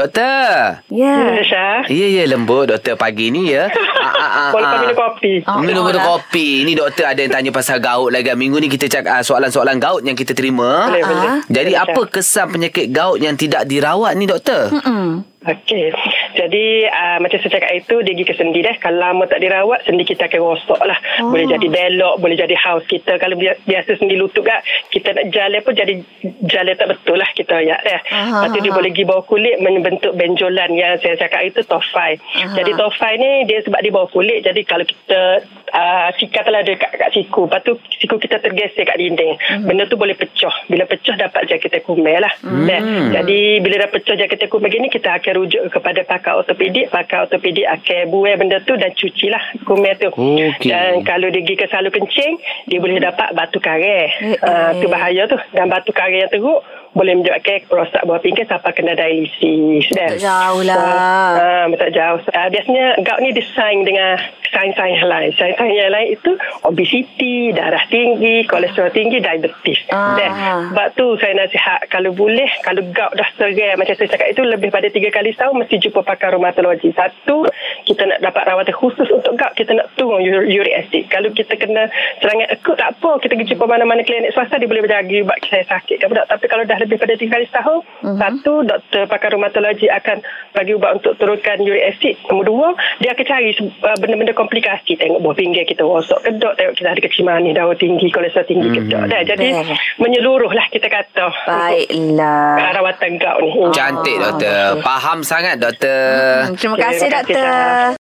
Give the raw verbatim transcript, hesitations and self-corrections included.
Doktor. Ya. Yeah. Ya, ya, lembut doktor pagi ni ya. Ah, ah, ah, boleh minum kopi. Minum minum kopi. Ni doktor ada yang tanya pasal gaut lagi. Minggu ni kita cakap soalan-soalan gaut yang kita terima. Boleh, ah. boleh. Jadi boleh, apa kesan penyakit gaut yang tidak dirawat ni doktor? Hmm. Okey. Jadi uh, macam saya cakap itu, dia pergi ke sendi dah. Kalau lama tak dirawat, sendi kita akan rosak lah. Oh. Boleh jadi belok, boleh jadi haus kita. Kalau biasa sendi lutut kat, kita nak jalan pun jadi jalan tak betul lah kita ya. Eh. Lepas tu dia boleh pergi bawah kulit membentuk benjolan yang saya cakap itu tofai. Aha. Jadi tofai ni dia sebab dia bawah kulit. Jadi kalau kita Uh, sikatlah ada kat, kat siku. Lepas tu siku kita tergeser kat dinding. hmm. Benda tu boleh pecah. Bila pecah dapat jangkitan kumel lah. hmm. Jadi bila dah pecah jangkitan kumel gini, kita akan rujuk kepada pakar ortopedik. Pakar ortopedik akan buai benda tu dan cuci lah kumel tu. okay. Dan kalau dia pergi ke saluran kencing, dia boleh dapat batu karet. hmm. uh, Tu bahaya tu. Dan batu karet yang teruk boleh menyebabkan rosak bawah pinggang sampai kena dialisis. Tak jauh lah. So, uh, tak jauh. Uh, biasanya gout ni disaing dengan sains-sains lain. Sains-sains yang lain itu obesiti, darah tinggi, kolesterol tinggi, diabetes. Ah. Dan sebab tu saya nasihat kalau boleh, kalau gout dah serang macam saya cakap itu lebih pada tiga kali setahun mesti jumpa pakar rheumatologi. Satu, kita nak dapat rawatan khusus untuk gout, kita nak turun uric acid. Kalau kita kena serangan akut tak apa, kita pergi jumpa mana-mana klinik swasta dia boleh berjagi buat saya sakit. Kan, tapi kalau dah lebih pada tiga kali setahun, uh-huh. satu, doktor pakar rheumatologi akan bagi ubat untuk turunkan uric acid. Nombor dua, dia akan cari uh, benda-benda komplikasi. Tengok buah pinggang kita rosak kedok, tengok kita ada kecil manis, darah tinggi, kolesterol tinggi hmm. kedok. Dah. Jadi yeah. menyeluruhlah kita kata. Baiklah. Rawatan gout ni. Cantik doktor. Faham sangat doktor. Hmm. Terima kasih, terima kasih doktor. doktor.